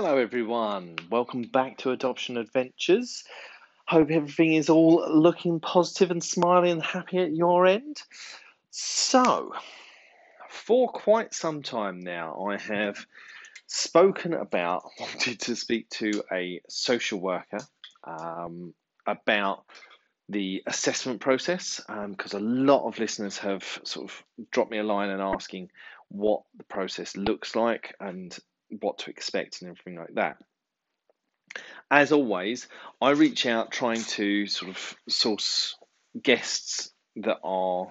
Hello everyone, welcome back to Adoption Adventures. Hope everything is all looking positive and smiling and happy at your end. So, for quite some time now I have spoken about, wanted to speak to a social worker about the assessment process, because a lot of listeners have sort of dropped me a line and asking what the process looks like and what to expect and everything like that. As always, I reach out trying to sort of source guests that are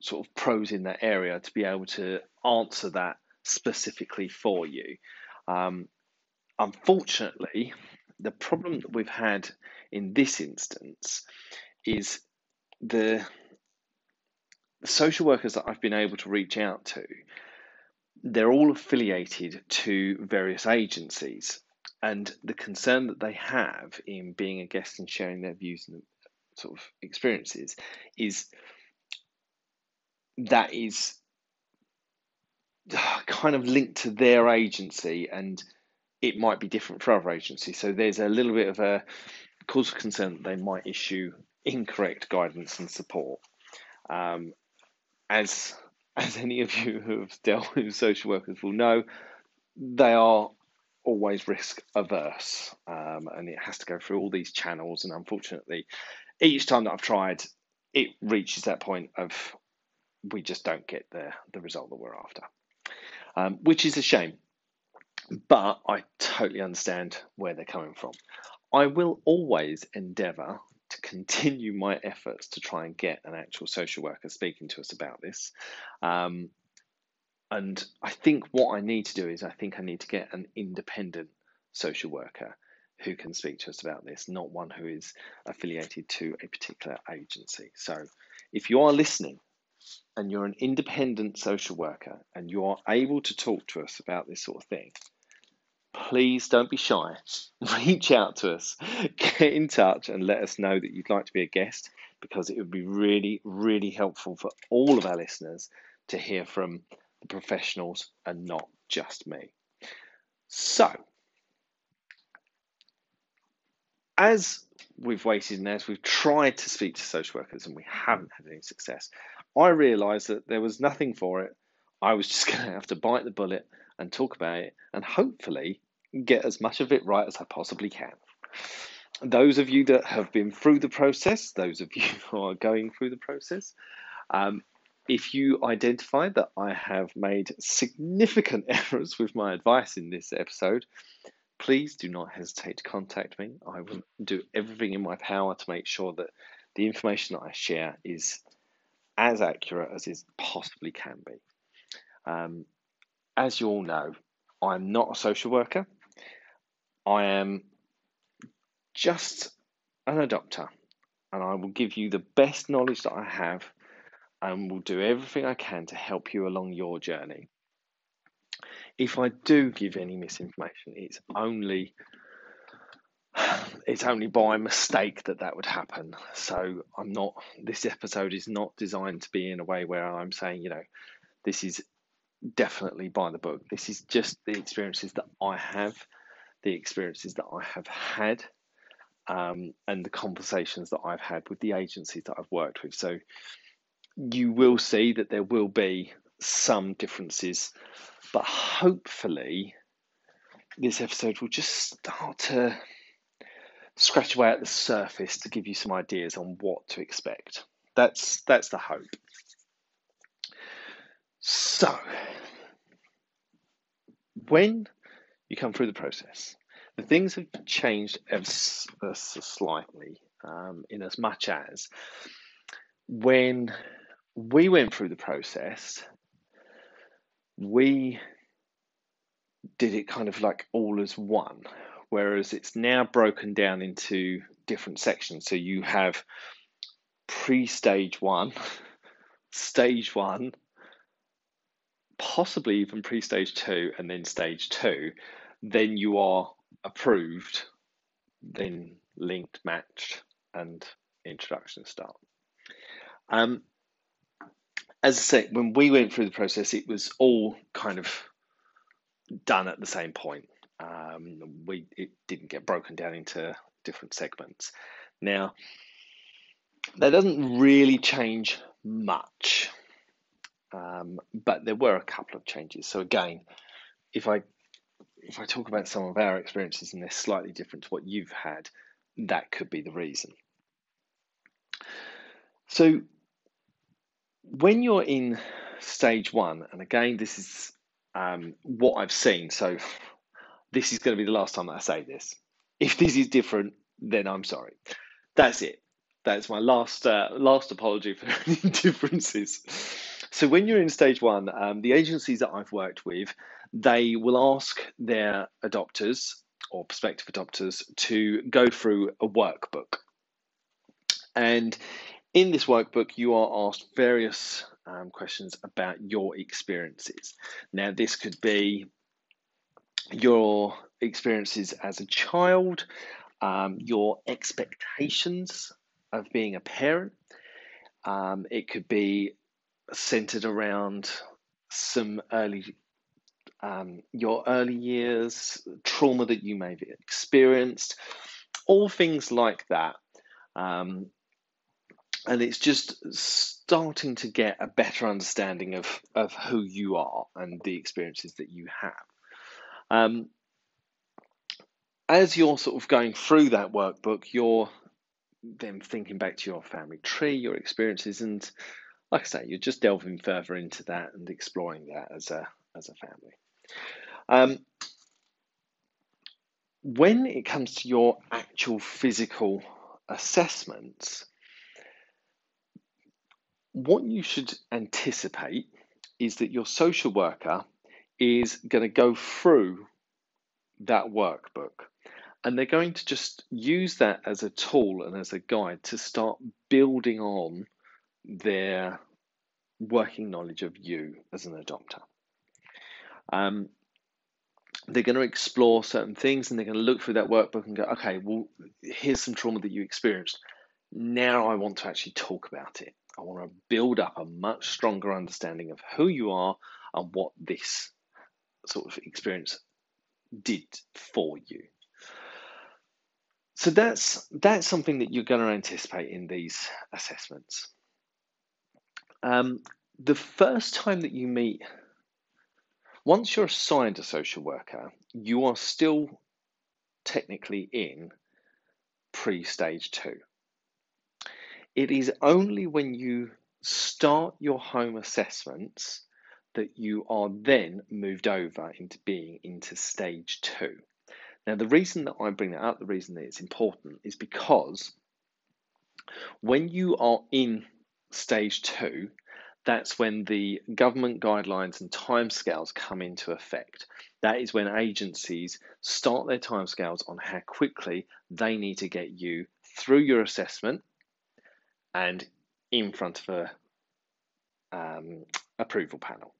sort of pros in that area to be able to answer that specifically for you. Unfortunately, the problem that we've had in this instance is the social workers that I've been able to reach out to, they're all affiliated to various agencies, and the concern that they have in being a guest and sharing their views and sort of experiences is that is kind of linked to their agency, and it might be different for other agencies. So there's a little bit of a cause of concern that they might issue incorrect guidance and support. As any of you who have dealt with social workers will know, they are always risk averse, and it has to go through all these channels. And unfortunately, each time that I've tried, it reaches that point of we just don't get the result that we're after, which is a shame. But I totally understand where they're coming from. I will always endeavour to continue my efforts to try and get an actual social worker speaking to us about this. And I think what I need to do is I need to get an independent social worker who can speak to us about this, not one who is affiliated to a particular agency. So if you are listening and you're an independent social worker and you are able to talk to us about this sort of thing, please don't be shy. Reach out to us, get in touch and let us know that you'd like to be a guest, because it would be really, really helpful for all of our listeners to hear from the professionals and not just me. So, as we've waited and as we've tried to speak to social workers and we haven't had any success, I realised that there was nothing for it. I was just going to have to bite the bullet and talk about it and hopefully get as much of it right as I possibly can. Those of you that have been through the process, those of you who are going through the process, if you identify that I have made significant errors with my advice in this episode, please do not hesitate to contact me. I will do everything in my power to make sure that the information that I share is as accurate as it possibly can be. As you all know, I'm not a social worker. I am just an adopter, and I will give you the best knowledge that I have and will do everything I can to help you along your journey. If I do give any misinformation, it's only by mistake that would happen. So this episode is not designed to be in a way where I'm saying, this is definitely by the book. This is just the experiences that I have, the experiences that I have had, and the conversations that I've had with the agencies that I've worked with. So you will see that there will be some differences, but hopefully this episode will just start to scratch away at the surface to give you some ideas on what to expect. That's the hope. So, when you come through the process, the things have changed ever so slightly, in as much as when we went through the process, we did it kind of like all as one, whereas it's now broken down into different sections. So you have pre-stage one, stage one, possibly even pre-stage two, and then stage two. Then you are approved, then linked, matched, and introduction start. As I said, when we went through the process, it was all kind of done at the same point. It didn't get broken down into different segments. Now, that doesn't really change much, but there were a couple of changes. So again, if I talk about some of our experiences and they're slightly different to what you've had, that could be the reason. So when you're in stage one, and again, this is what I've seen, so this is going to be the last time that I say this. If this is different, then I'm sorry. That's it. That's my last apology for any differences. So when you're in stage one, the agencies that I've worked with, they will ask their adopters or prospective adopters to go through a workbook. And in this workbook, you are asked various questions about your experiences. Now, this could be your experiences as a child, your expectations of being a parent. It could be centered around some early, your early years, trauma that you may have experienced, all things like that. And it's just starting to get a better understanding of who you are and the experiences that you have. As you're sort of going through that workbook, you're then thinking back to your family tree, your experiences, and like I say, you're just delving further into that and exploring that as a family. When it comes to your actual physical assessments, what you should anticipate is that your social worker is going to go through that workbook, and they're going to just use that as a tool and as a guide to start building on their working knowledge of you as an adopter. They're going to explore certain things, and they're going to look through that workbook and go, okay, well, here's some trauma that you experienced. Now I want to actually talk about it. I want to build up a much stronger understanding of who you are and what this sort of experience did for you. So that's something that you're going to anticipate in these assessments. The first time that you meet, once you're assigned a social worker, you are still technically in pre-stage two. It is only when you start your home assessments that you are then moved over into being into stage two. Now, the reason that I bring that up, the reason that it's important, is because when you are in stage two, that's when the government guidelines and timescales come into effect. That is when agencies start their timescales on how quickly they need to get you through your assessment and in front of a approval panel.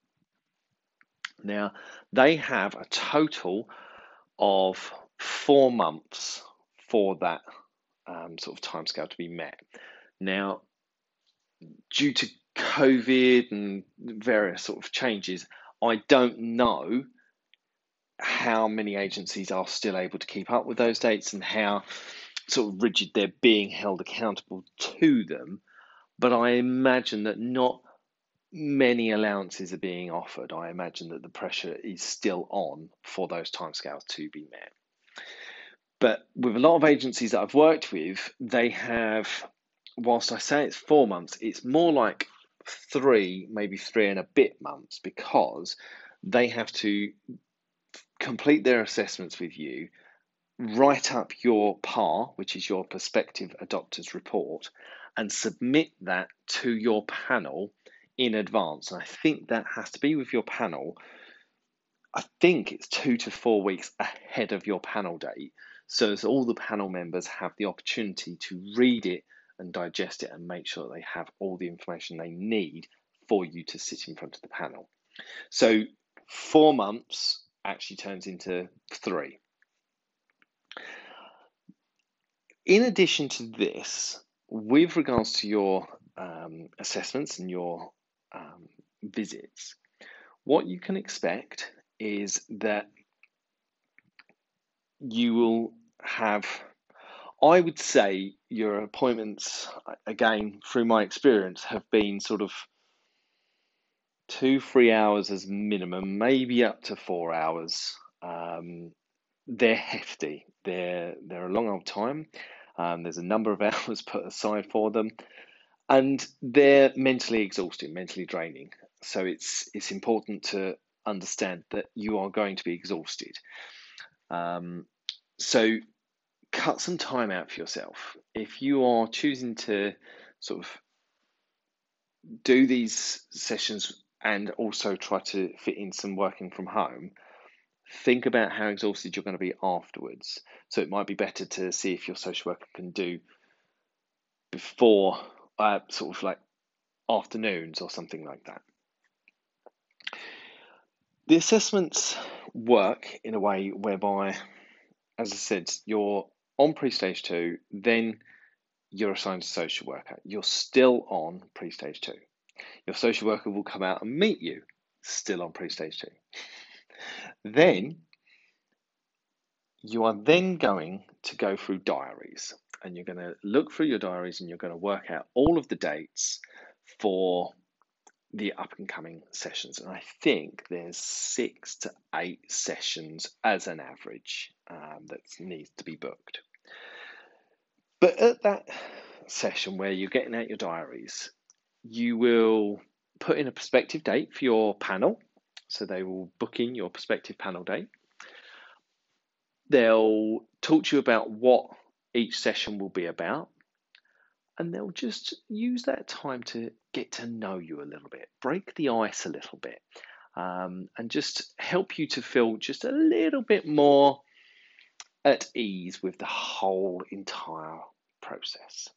Now, they have a total of 4 months for that sort of timescale to be met. Now, due to COVID and various sort of changes, I don't know how many agencies are still able to keep up with those dates and how sort of rigid they're being held accountable to them, but I imagine that not many allowances are being offered. I imagine that the pressure is still on for those timescales to be met. But with a lot of agencies that I've worked with, they have, whilst I say it's 4 months, it's more like 3, maybe 3 and a bit months, because they have to complete their assessments with you, write up your PAR, which is your prospective adopters report, and submit that to your panel in advance. And I think that has to be with your panel, I think it's 2 to 4 weeks ahead of your panel date, so as all the panel members have the opportunity to read it and digest it and make sure that they have all the information they need for you to sit in front of the panel. So 4 months actually turns into 3. In addition to this, with regards to your assessments and your visits, what you can expect is that you will have, I would say your appointments, again, through my experience, have been sort of 2-3 hours as minimum, maybe up to 4 hours. They're hefty. They're a long old time. There's a number of hours put aside for them, and they're mentally exhausting, mentally draining. So it's important to understand that you are going to be exhausted. So cut some time out for yourself. If you are choosing to sort of do these sessions and also try to fit in some working from home, think about how exhausted you're going to be afterwards. So it might be better to see if your social worker can do before sort of like afternoons or something like that. The assessments work in a way whereby, as I said, you're on pre-stage 2, then you're assigned a social worker. You're still on pre-stage 2. Your social worker will come out and meet you, still on pre-stage 2. Then you are then going to go through diaries, and you're going to look through your diaries and you're going to work out all of the dates for the up and coming sessions. And I think there's 6 to 8 sessions as an average that needs to be booked. But at that session where you're getting out your diaries, you will put in a prospective date for your panel. So they will book in your prospective panel date. They'll talk to you about what each session will be about. And they'll just use that time to get to know you a little bit, break the ice a little bit, and just help you to feel just a little bit more at ease with the whole entire process.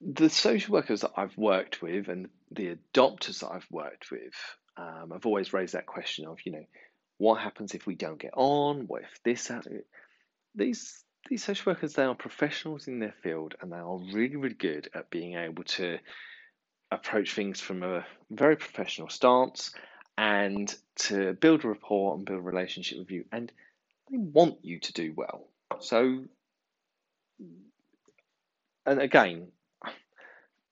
The social workers that I've worked with and the adopters that I've worked with, I've always raised that question of, you know, what happens if we don't get on? What if this happens? These social workers, they are professionals in their field, and they are really, really good at being able to approach things from a very professional stance and to build a rapport and build a relationship with you, and they want you to do well. So, and again,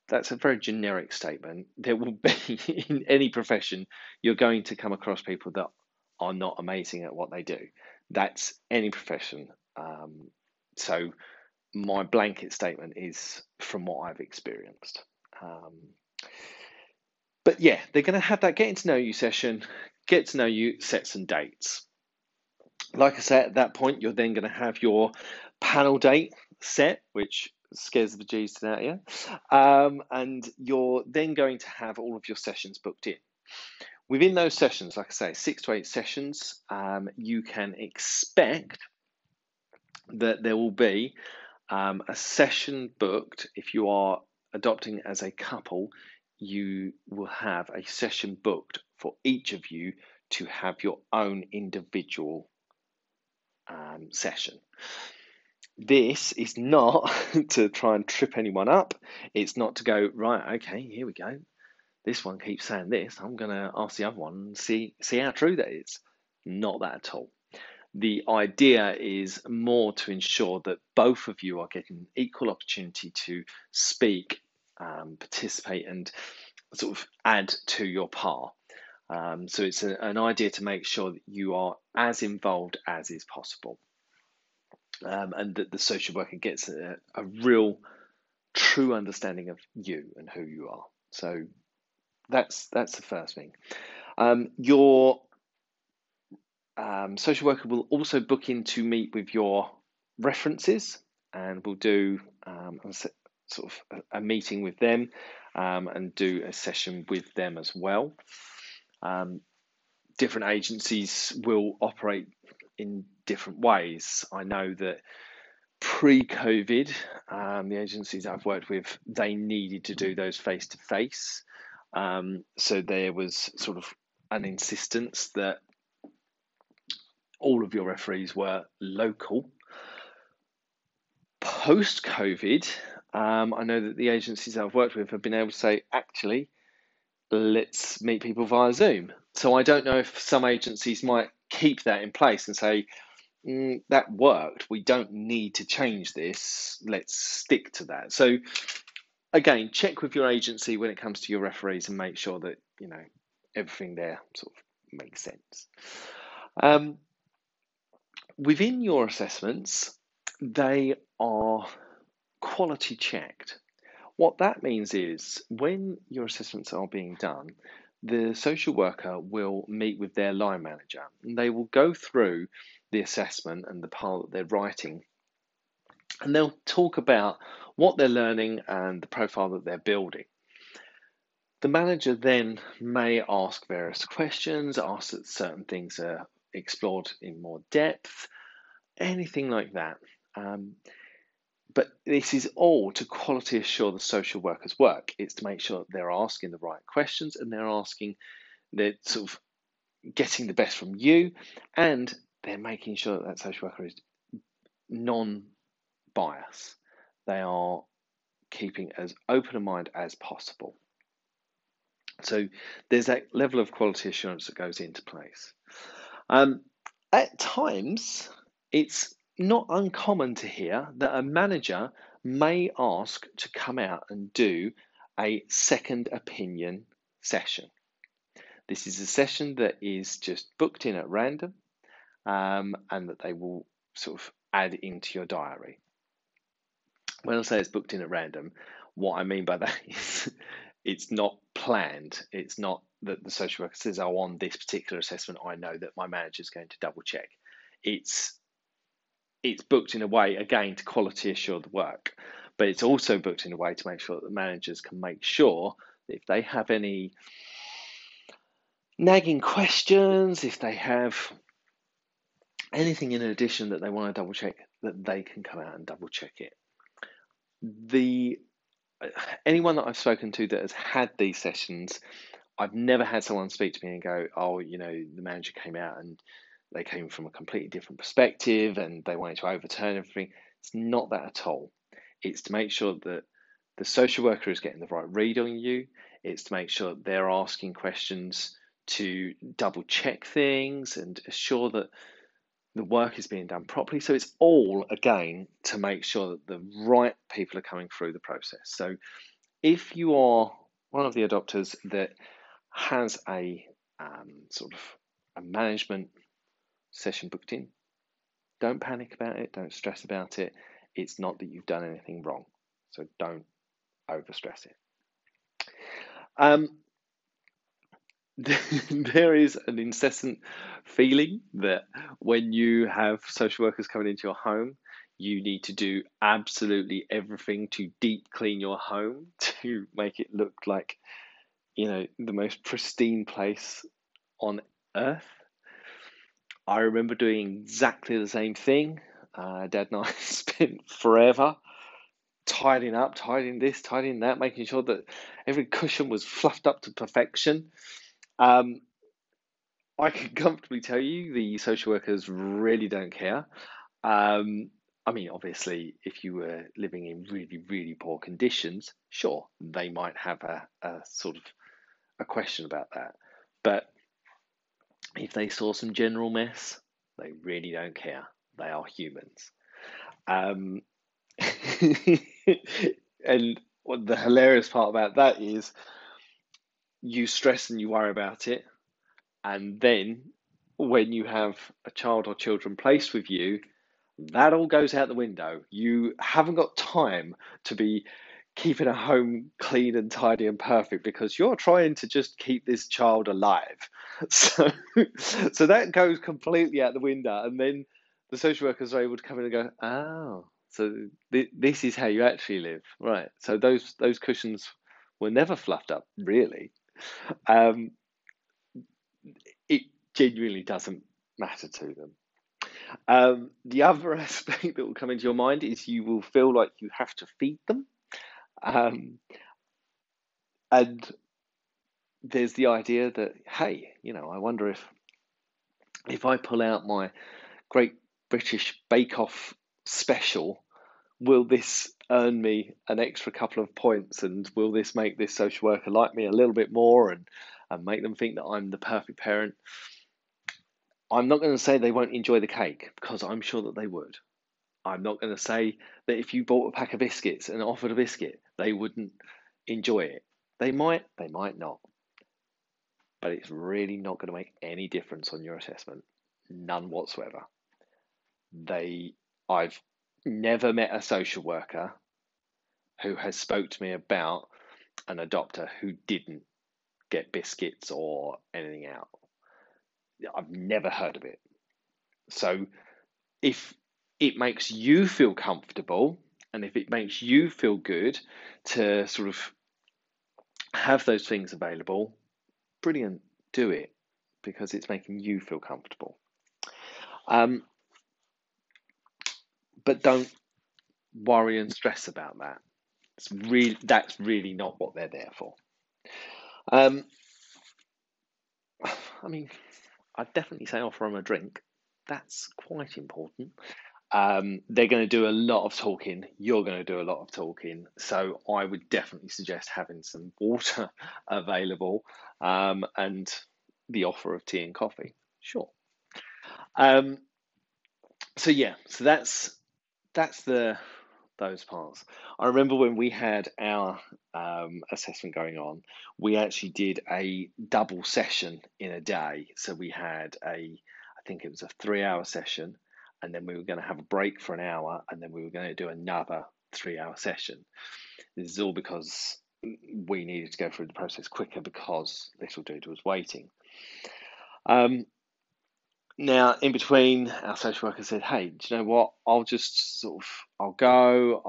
that's a very generic statement. There will be, in any profession, you're going to come across people that are not amazing at what they do. That's any profession. So my blanket statement is from what I've experienced. But yeah, they're going to have that getting to know you session, get to know you, set some dates. Like I said, at that point, you're then going to have your panel date set, which scares the bejesus out of you. And you're then going to have all of your sessions booked in. Within those sessions, like I say, 6 to 8 sessions, you can expect that there will be a session booked. If you are adopting as a couple, you will have a session booked for each of you to have your own individual session. This is not to try and trip anyone up. It's not to go, right, okay, here we go. This one keeps saying this. I'm going to ask the other one and see how true that is. Not that at all. The idea is more to ensure that both of you are getting equal opportunity to speak, participate, and sort of add to your par. So it's an idea to make sure that you are as involved as is possible, and that the social worker gets a real, true understanding of you and who you are. So that's the first thing. Your social worker will also book in to meet with your references, and will do sort of a meeting with them, and do a session with them as well. Different agencies will operate in different ways. I know that pre-COVID, the agencies I've worked with, they needed to do those face-to-face. So there was sort of an insistence that all of your referees were local. Post-COVID, I know that the agencies I've worked with have been able to say, actually, let's meet people via Zoom. So I don't know if some agencies might keep that in place and say, that worked, we don't need to change this, let's stick to that. So again, check with your agency when it comes to your referees and make sure that, you know, everything there sort of makes sense. Within your assessments, they are quality checked. What that means is when your assessments are being done, the social worker will meet with their line manager and they will go through the assessment and the part that they're writing, and they'll talk about what they're learning and the profile that they're building. The manager then may ask various questions, ask that certain things are explored in more depth, anything like that. But this is all to quality assure the social worker's work. It's to make sure that they're asking the right questions and they're sort of getting the best from you, and they're making sure that social worker is non-biased. They are keeping as open a mind as possible. So there's that level of quality assurance that goes into place. At times, it's not uncommon to hear that a manager may ask to come out and do a second opinion session. This is a session that is just booked in at random, and that they will sort of add into your diary. When I say it's booked in at random, what I mean by that is it's not planned. It's not that the social worker says, oh, on this particular assessment, I know that my manager is going to double check. It's booked in a way, again, to quality assure the work, but it's also booked in a way to make sure that the managers can make sure that if they have any nagging questions, if they have anything in addition that they want to double check, that they can come out and double check it. Anyone that I've spoken to that has had these sessions, I've never had someone speak to me and go, oh, you know, the manager came out and they came from a completely different perspective and they wanted to overturn everything. It's not that at all. It's to make sure that the social worker is getting the right read on you. It's to make sure that they're asking questions to double check things and assure that the work is being done properly. So it's all, again, to make sure that the right people are coming through the process. So if you are one of the adopters that has a sort of a management session booked in, don't panic about it, don't stress about it. It's not that you've done anything wrong, so don't overstress it. There is an incessant feeling that when you have social workers coming into your home, you need to do absolutely everything to deep clean your home to make it look like, you know, the most pristine place on earth. I remember doing exactly the same thing. Dad and I spent forever tidying up, tidying this, tidying that, making sure that every cushion was fluffed up to perfection. I can comfortably tell you the social workers really don't care. I mean, obviously, if you were living in really, really poor conditions, sure, they might have a sort of a question about that. But if they saw some general mess, they really don't care. They are humans. And the hilarious part about that is you stress and you worry about it, and then when you have a child or children placed with you, that all goes out the window. You haven't got time to be keeping a home clean and tidy and perfect because you're trying to just keep this child alive. So that goes completely out the window, and then the social workers are able to come in and go, oh, so this is how you actually live, right? So those cushions were never fluffed up, really. It genuinely doesn't matter to them. The other aspect that will come into your mind is you will feel like you have to feed them. And there's the idea that, hey, you know, I wonder if I pull out my Great British Bake Off special, will this earn me an extra couple of points, and will this make this social worker like me a little bit more and make them think that I'm the perfect parent? I'm not going to say they won't enjoy the cake, because I'm sure that they would. I'm not going to say that if you bought a pack of biscuits and offered a biscuit, they wouldn't enjoy it. They might not. But it's really not going to make any difference on your assessment. None whatsoever. I've never met a social worker who has spoke to me about an adopter who didn't get biscuits or anything out. I've never heard of it. So if it makes you feel comfortable, and if it makes you feel good to sort of have those things available, brilliant, do it, because it's making you feel comfortable. But don't worry and stress about that. That's really not what they're there for. I mean, I'd definitely say offer them a drink. That's quite important. They're going to do a lot of talking. You're going to do a lot of talking. So I would definitely suggest having some water available, and the offer of tea and coffee. Sure. So that's those parts. I remember when we had our assessment going on, we actually did a double session in a day. So we had I think it was a 3-hour session, and then we were going to have a break for an hour, and then we were going to do another 3-hour session. This is all because we needed to go through the process quicker because little dude was waiting. Now, in between, our social worker said, hey, do you know what? I'll go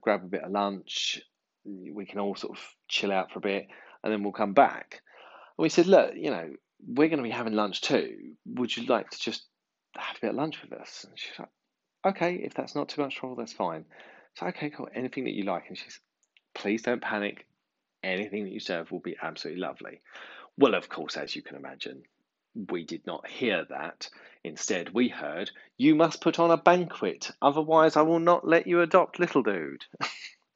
grab a bit of lunch. We can all sort of chill out for a bit, and then we'll come back. And we said, look, we're going to be having lunch too. Would you like to just have a bit of lunch with us? And she's like, okay, if that's not too much trouble, that's fine. So, okay, cool, anything that you like. And she says, please don't panic. Anything that you serve will be absolutely lovely. Well, of course, as you can imagine, we did not hear that. Instead, we heard, you must put on a banquet, otherwise I will not let you adopt little dude.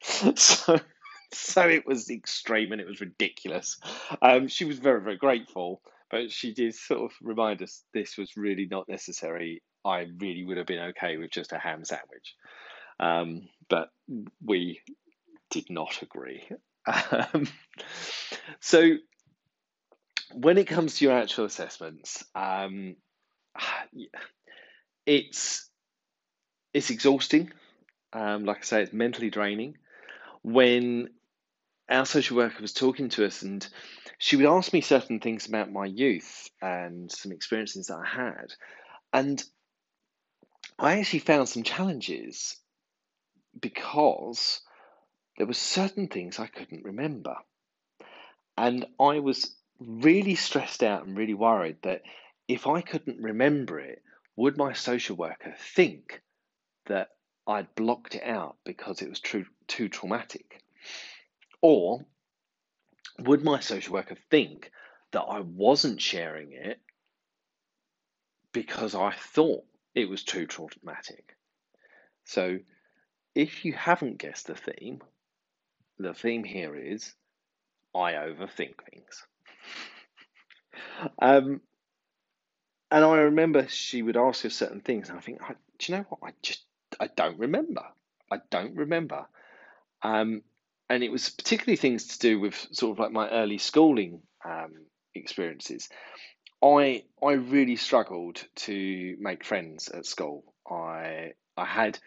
So it was extreme and it was ridiculous. She was very, very grateful, but she did sort of remind us this was really not necessary. I really would have been okay with just a ham sandwich. But we did not agree. So when it comes to your actual assessments, it's exhausting. Like I say, it's mentally draining. When our social worker was talking to us, and she would ask me certain things about my youth and some experiences that I had, and I actually found some challenges because there were certain things I couldn't remember, and I was really stressed out and really worried that if I couldn't remember it, would my social worker think that I'd blocked it out because it was too traumatic? Or would my social worker think that I wasn't sharing it because I thought it was too traumatic? So if you haven't guessed the theme here is I overthink things. And I remember she would ask us certain things, and I think, do you know what? I don't remember. And it was particularly things to do with sort of like my early schooling experiences. I really struggled to make friends at school. I had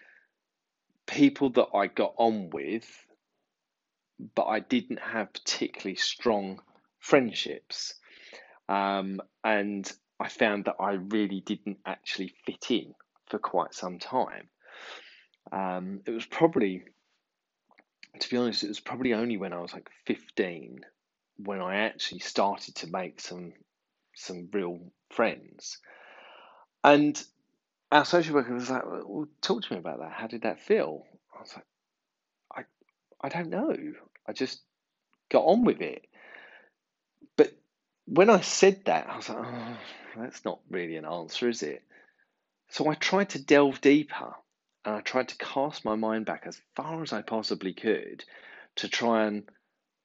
people that I got on with, but I didn't have particularly strong friendships. And I found that I really didn't actually fit in for quite some time. It was probably, to be honest, only when I was like 15 when I actually started to make some real friends. And our social worker was like, well, talk to me about that. How did that feel? I was like, I don't know. I just got on with it. But when I said that, I was like, oh, that's not really an answer, is it? So I tried to delve deeper, and I tried to cast my mind back as far as I possibly could to try and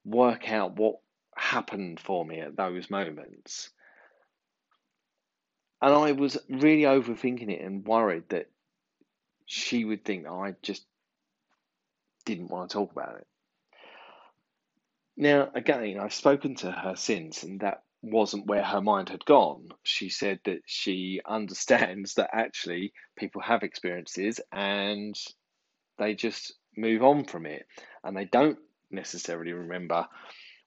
work out what happened for me at those moments. And I was really overthinking it and worried that she would think that I just didn't want to talk about it. Now, again, I've spoken to her since, and that wasn't where her mind had gone. She said that she understands that actually people have experiences and they just move on from it, and they don't necessarily remember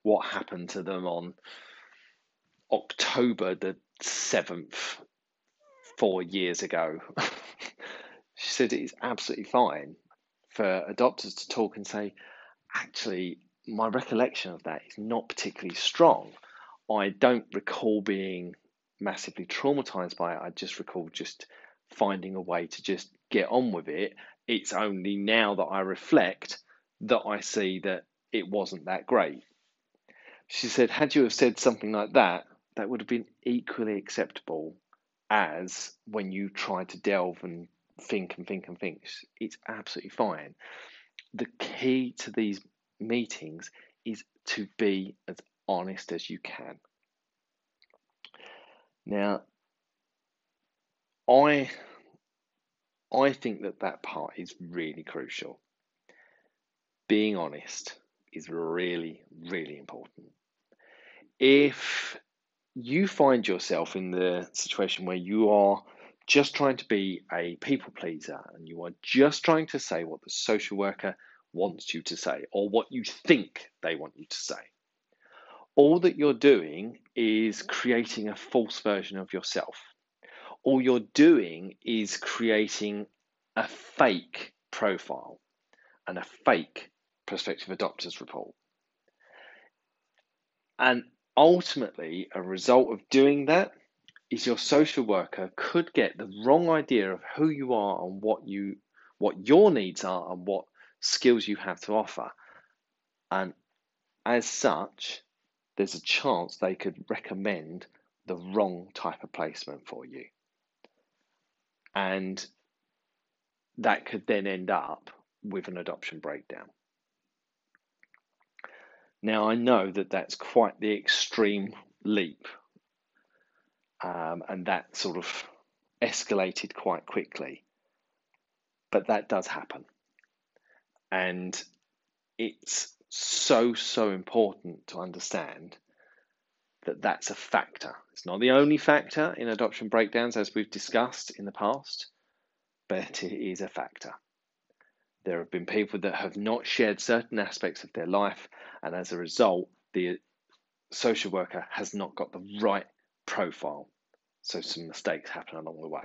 what happened to them on October the 7th 4 years ago. She said it is absolutely fine for adopters to talk and say, actually, my recollection of that is not particularly strong. I don't recall being massively traumatized by it. I just recall just finding a way to just get on with it. It's only now that I reflect that I see that it wasn't that great. She said, had you have said something like that, that would have been equally acceptable as when you tried to delve and think. It's absolutely fine. The key to these meetings is to be as honest as you can. Now, I think that part is really crucial. Being honest is really, really important. If you find yourself in the situation where you are just trying to be a people pleaser and you are just trying to say what the social worker wants you to say or what you think they want you to say, all that you're doing is creating a false version of yourself. All you're doing is creating a fake profile and a fake prospective adopters report. And ultimately, a result of doing that is your social worker could get the wrong idea of who you are and what your needs are and what skills you have to offer. And as such, there's a chance they could recommend the wrong type of placement for you. And that could then end up with an adoption breakdown. Now, I know that that's quite the extreme leap, and that sort of escalated quite quickly. But that does happen. And it's so important to understand that that's a factor. It's not the only factor in adoption breakdowns, as we've discussed in the past, but it is a factor. There have been people that have not shared certain aspects of their life, and as a result, the social worker has not got the right profile. So some mistakes happen along the way.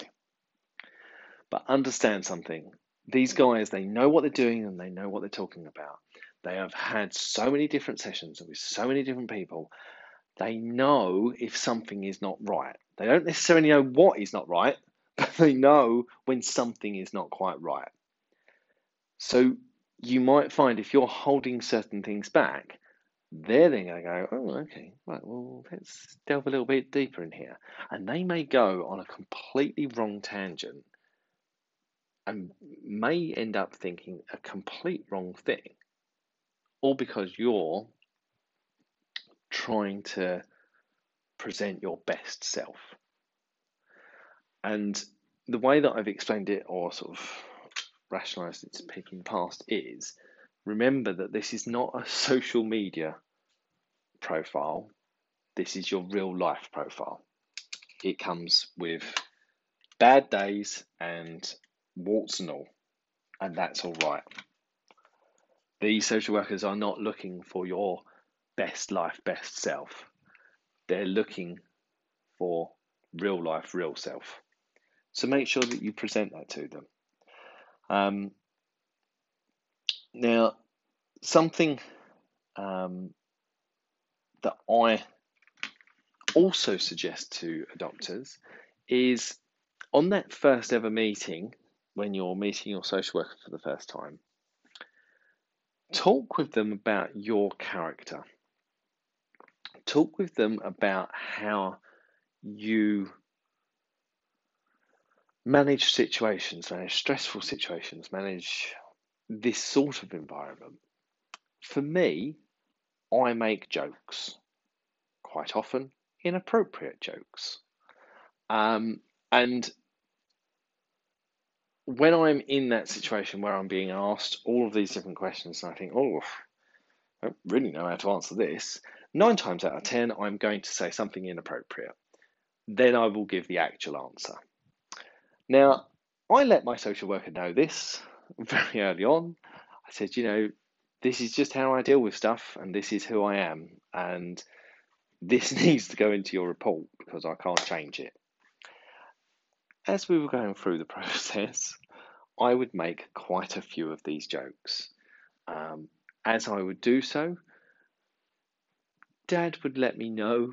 But understand something. These guys, they know what they're doing and they know what they're talking about. They have had so many different sessions with so many different people. They know if something is not right. They don't necessarily know what is not right, but they know when something is not quite right. So you might find if you're holding certain things back, they're then going to go, oh, okay, right, well, let's delve a little bit deeper in here. And they may go on a completely wrong tangent and may end up thinking a complete wrong thing. All because you're trying to present your best self. And the way that I've explained it or sort of rationalised it to people in the past is, remember that this is not a social media profile. This is your real life profile. It comes with bad days and warts and all, and that's all right. These social workers are not looking for your best life, best self. They're looking for real life, real self. So make sure that you present that to them. Now, something that I also suggest to adopters is on that first ever meeting, when you're meeting your social worker for the first time, talk with them about your character. Talk with them about how you manage situations, manage stressful situations, manage this sort of environment. For me, I make jokes, quite often inappropriate jokes. And when I'm in that situation where I'm being asked all of these different questions and I think, oh, I don't really know how to answer this, 9 times out of 10, I'm going to say something inappropriate. Then I will give the actual answer. Now, I let my social worker know this very early on. I said, you know, this is just how I deal with stuff and this is who I am. And this needs to go into your report because I can't change it. As we were going through the process, I would make quite a few of these jokes. As I would do so, Dad would let me know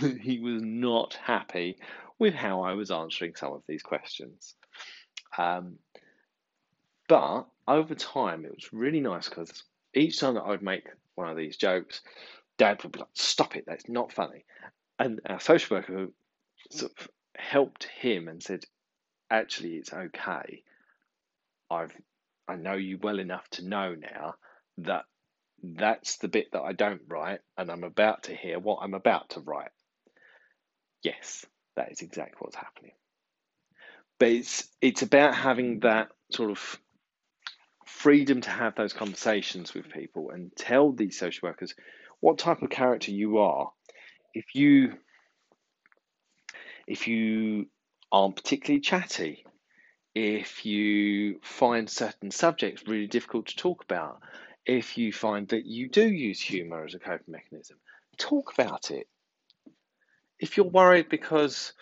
that he was not happy with how I was answering some of these questions. But over time, it was really nice because each time that I would make one of these jokes, Dad would be like, stop it, that's not funny. And our social worker sort of helped him and said, actually, it's okay. I know you well enough to know now that that's the bit that I don't write and I'm about to hear what I'm about to write. Yes, that is exactly what's happening. But it's about having that sort of freedom to have those conversations with people and tell these social workers what type of character you are. If you aren't particularly chatty, if you find certain subjects really difficult to talk about, if you find that you do use humour as a coping mechanism, talk about it. If you're worried because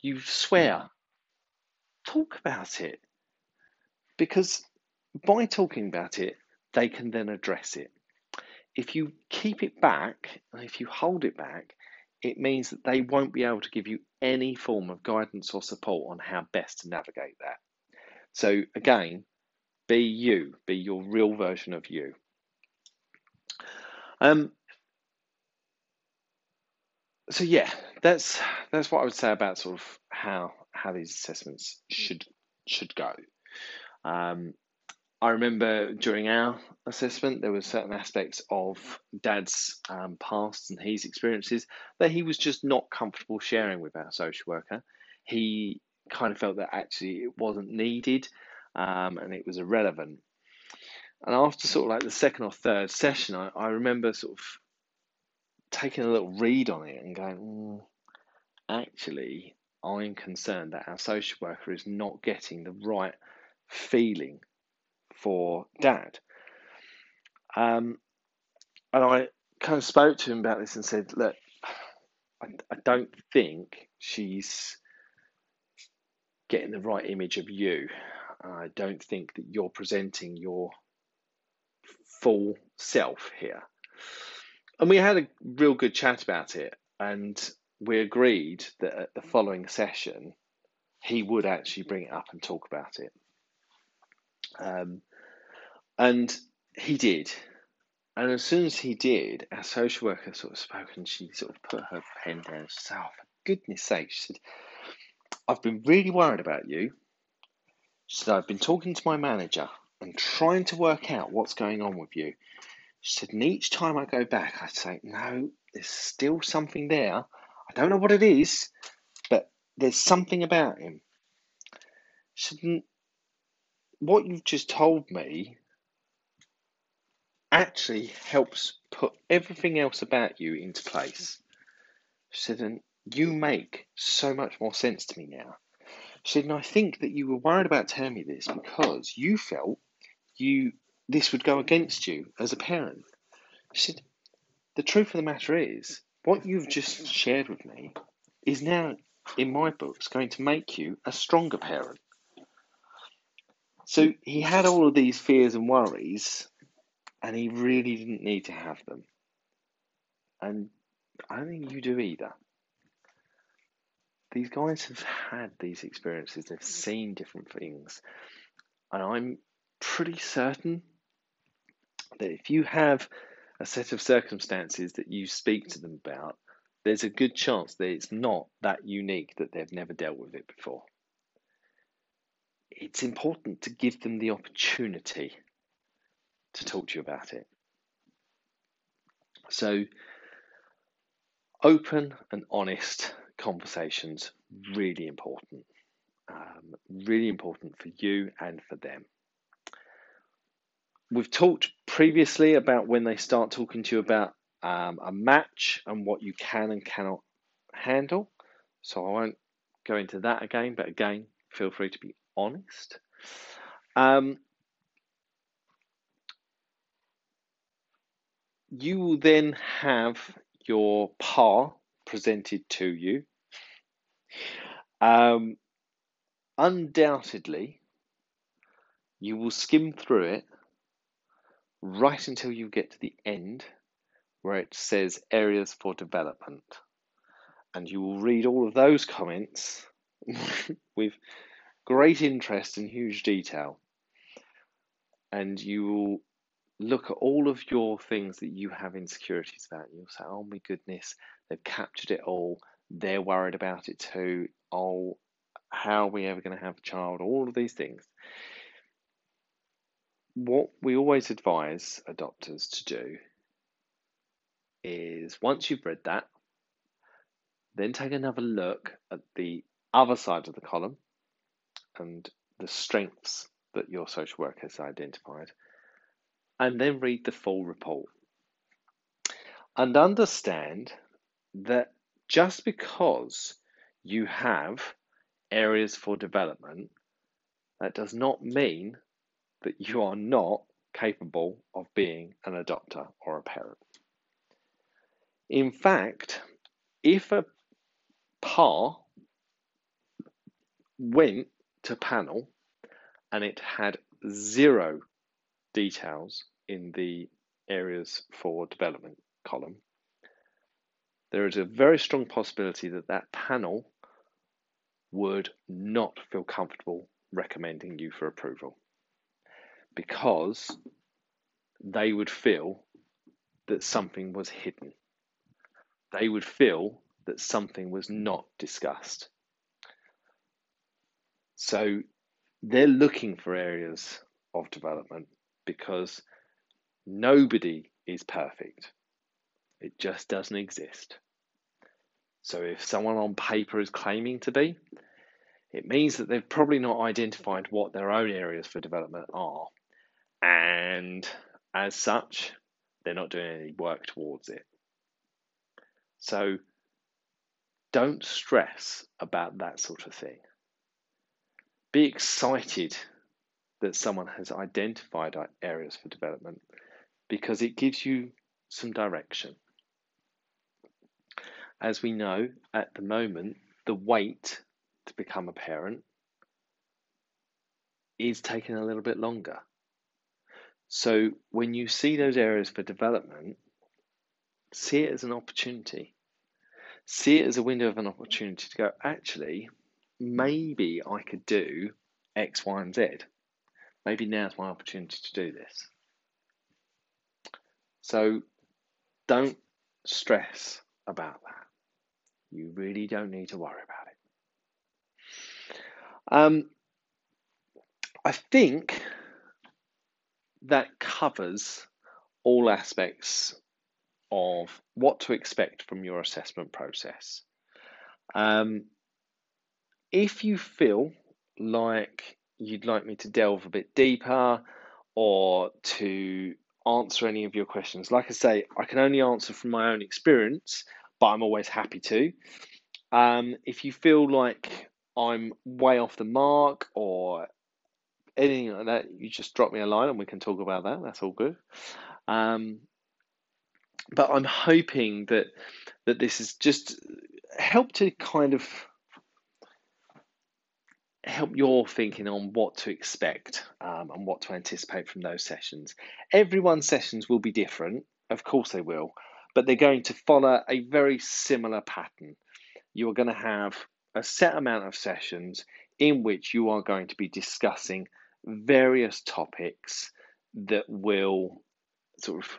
you swear, talk about it. Because by talking about it, they can then address it. If you keep it back, and if you hold it back, it means that they won't be able to give you any form of guidance or support on how best to navigate that. So again, be you, be your real version of you. So yeah, that's what I would say about sort of how these assessments should go. I remember during our assessment, there were certain aspects of Dad's past and his experiences that he was just not comfortable sharing with our social worker. He kind of felt that actually it wasn't needed and it was irrelevant. And after sort of like the second or third session, I remember sort of taking a little read on it and going, actually, I'm concerned that our social worker is not getting the right feeling for Dad. And I kind of spoke to him about this and said, look, I don't think she's getting the right image of you. I don't think that you're presenting your full self here. And we had a real good chat about it. And we agreed that at the following session, he would actually bring it up and talk about it. And he did. And as soon as he did, our social worker sort of spoke and she sort of put her pen down. She said, oh, for goodness sake. She said, I've been really worried about you. She said, I've been talking to my manager and trying to work out what's going on with you. She said, and each time I go back, I say, no, there's still something there. I don't know what it is, but there's something about him. She said, what you've just told me actually helps put everything else about you into place. She said, and you make so much more sense to me now. She said, and I think that you were worried about telling me this because you felt this would go against you as a parent. She said, the truth of the matter is, what you've just shared with me is now, in my books, going to make you a stronger parent. So he had all of these fears and worries, and he really didn't need to have them. And I don't think you do either. These guys have had these experiences. They've seen different things. And I'm pretty certain that if you have a set of circumstances that you speak to them about there's a good chance that it's not that unique, that they've never dealt with it before. It's important to give them the opportunity to talk to you about it. So open and honest conversations, really important for you and for them. We've talked previously about when they start talking to you about a match and what you can and cannot handle. So I won't go into that again, but again, feel free to be honest. You will then have your par presented to you. Undoubtedly, you will skim through it right until you get to the end where it says areas for development. And you will read all of those comments with great interest and huge detail. And you will look at all of your things that you have insecurities about. You'll say, oh my goodness, they've captured it all. They're worried about it too. Oh, how are we ever going to have a child? All of these things. What we always advise adopters to do is, once you've read that, then take another look at the other side of the column and the strengths that your social worker has identified, and then read the full report. And understand that just because you have areas for development, that does not mean that you are not capable of being an adopter or a parent. In fact, if a par went to panel and it had zero details in the areas for development column, there is a very strong possibility that that panel would not feel comfortable recommending you for approval, because they would feel that something was hidden. They would feel that something was not discussed. So they're looking for areas of development because nobody is perfect. It just doesn't exist. So if someone on paper is claiming to be, it means that they've probably not identified what their own areas for development are. And as such, they're not doing any work towards it. So don't stress about that sort of thing. Be excited that someone has identified areas for development, because it gives you some direction. As we know, at the moment, the wait to become a parent is taking a little bit longer. So when you see those areas for development, see it as an opportunity. See it as a window of an opportunity to go, actually, maybe I could do X, Y, and Z. Maybe now's my opportunity to do this. So don't stress about that. You really don't need to worry about it. I think that covers all aspects of what to expect from your assessment process. If you feel like you'd like me to delve a bit deeper or to answer any of your questions, like I say, I can only answer from my own experience, but I'm always happy to. If you feel like I'm way off the mark or anything like that, you just drop me a line and we can talk about that. That's all good. But I'm hoping that this has just helped to kind of help your thinking on what to expect and what to anticipate from those sessions. Everyone's sessions will be different, of course they will, but they're going to follow a very similar pattern. You are going to have a set amount of sessions in which you are going to be discussing various topics that will sort of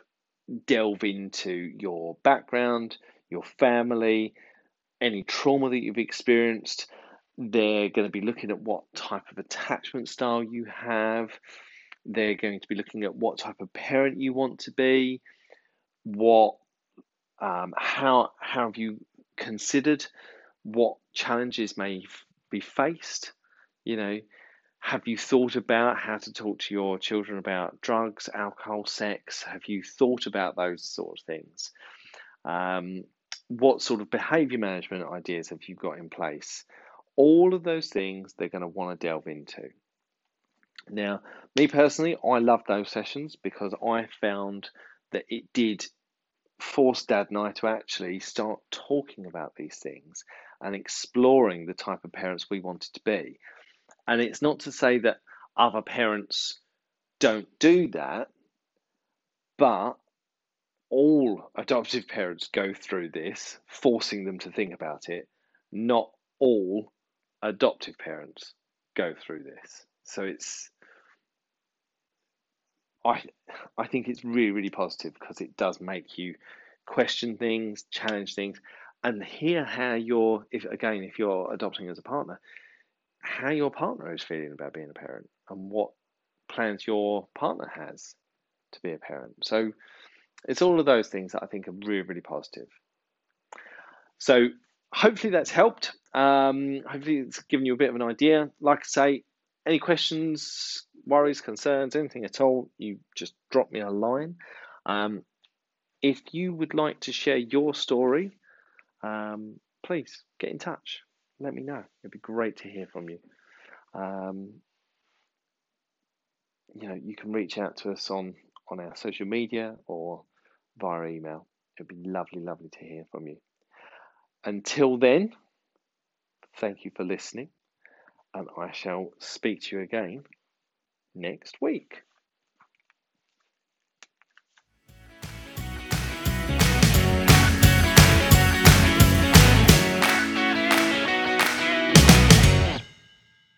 delve into your background, your family, any trauma that you've experienced. They're going to be looking at what type of attachment style you have. They're going to be looking at what type of parent you want to be, what, how have you considered what challenges may be faced. You know, have you thought about how to talk to your children about drugs, alcohol, sex? Have you thought about those sort of things? What sort of behavior management ideas have you got in place? All of those things they're going to want to delve into. Now, me personally, I love those sessions because I found that it did force Dad and I to actually start talking about these things and exploring the type of parents we wanted to be. And it's not to say that other parents don't do that, but all adoptive parents go through this, forcing them to think about it. Not all adoptive parents go through this. So it's, I think it's really, really positive because it does make you question things, challenge things, and hear how your, if you're adopting as a partner, how your partner is feeling about being a parent and what plans your partner has to be a parent. So it's all of those things that I think are really, really positive. So hopefully that's helped. Hopefully it's given you a bit of an idea. Like I say, any questions, worries, concerns, anything at all, you just drop me a line. If you would like to share your story, please get in touch. Let me know. It'd be great to hear from you. You know, you can reach out to us on our social media or via email. It'd be lovely, lovely to hear from you. Until then, thank you for listening, and I shall speak to you again next week.